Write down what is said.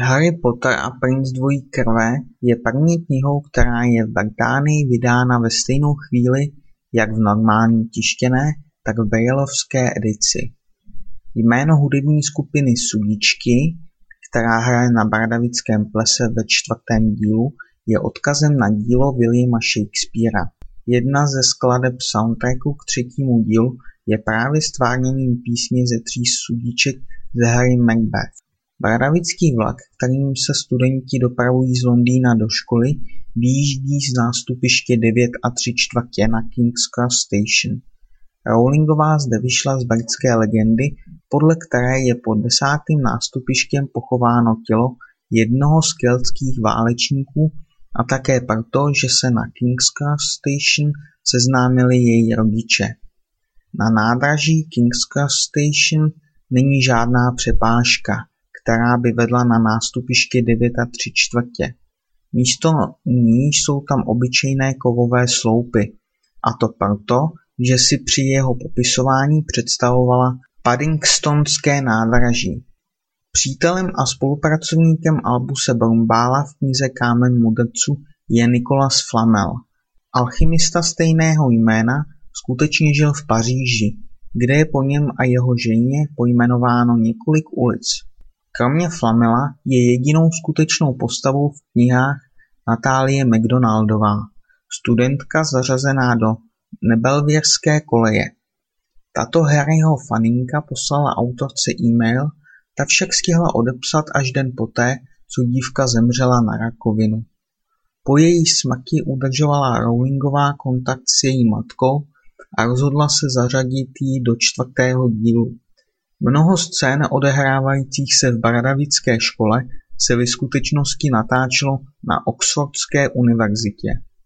Harry Potter a princ dvojí krve je první knihou, která je v Británii vydána ve stejnou chvíli, jak v normální tištěné, tak v brailovské edici. Jméno hudební skupiny Sudíčky, která hraje na Bardavickém plese ve čtvrtém dílu, je odkazem na dílo Williama Shakespeara. Jedna ze skladeb soundtracku k třetímu dílu je právě stvárněním písně ze tří sudíček z hry Macbeth. Bradavický vlak, kterým se studenti dopravují z Londýna do školy, vyjíždí z nástupiště 9 3/4 na Kings Cross Station. Rowlingová zde vyšla z britské legendy, podle které je pod 10. nástupištěm pochováno tělo jednoho z keltských válečníků a také proto, že se na Kings Cross Station seznámili její rodiče. Na nádraží Kings Cross Station není žádná přepážka, která by vedla na nástupiště 9 3/4. Místo ní jsou tam obyčejné kovové sloupy, a to proto, že si při jeho popisování představovala Paddingtonské nádraží. Přítelem a spolupracovníkem Albuse Brumbála v knize Kámen mudrců je Nicolas Flamel. Alchymista stejného jména skutečně žil v Paříži, kde je po něm a jeho ženě pojmenováno několik ulic. Kromě Flamela je jedinou skutečnou postavou v knihách Natálie McDonaldová, studentka zařazená do Nebelvěrské koleje. Tato Harryho faninka poslala autorce e-mail, ta však stihla odepsat až den poté, co dívka zemřela na rakovinu. Po její smrti udržovala Rowlingová kontakt s její matkou a rozhodla se zařadit ji do 4. dílu. Mnoho scén odehrávajících se v Baradavické škole se ve skutečnosti natáčelo na Oxfordské univerzitě.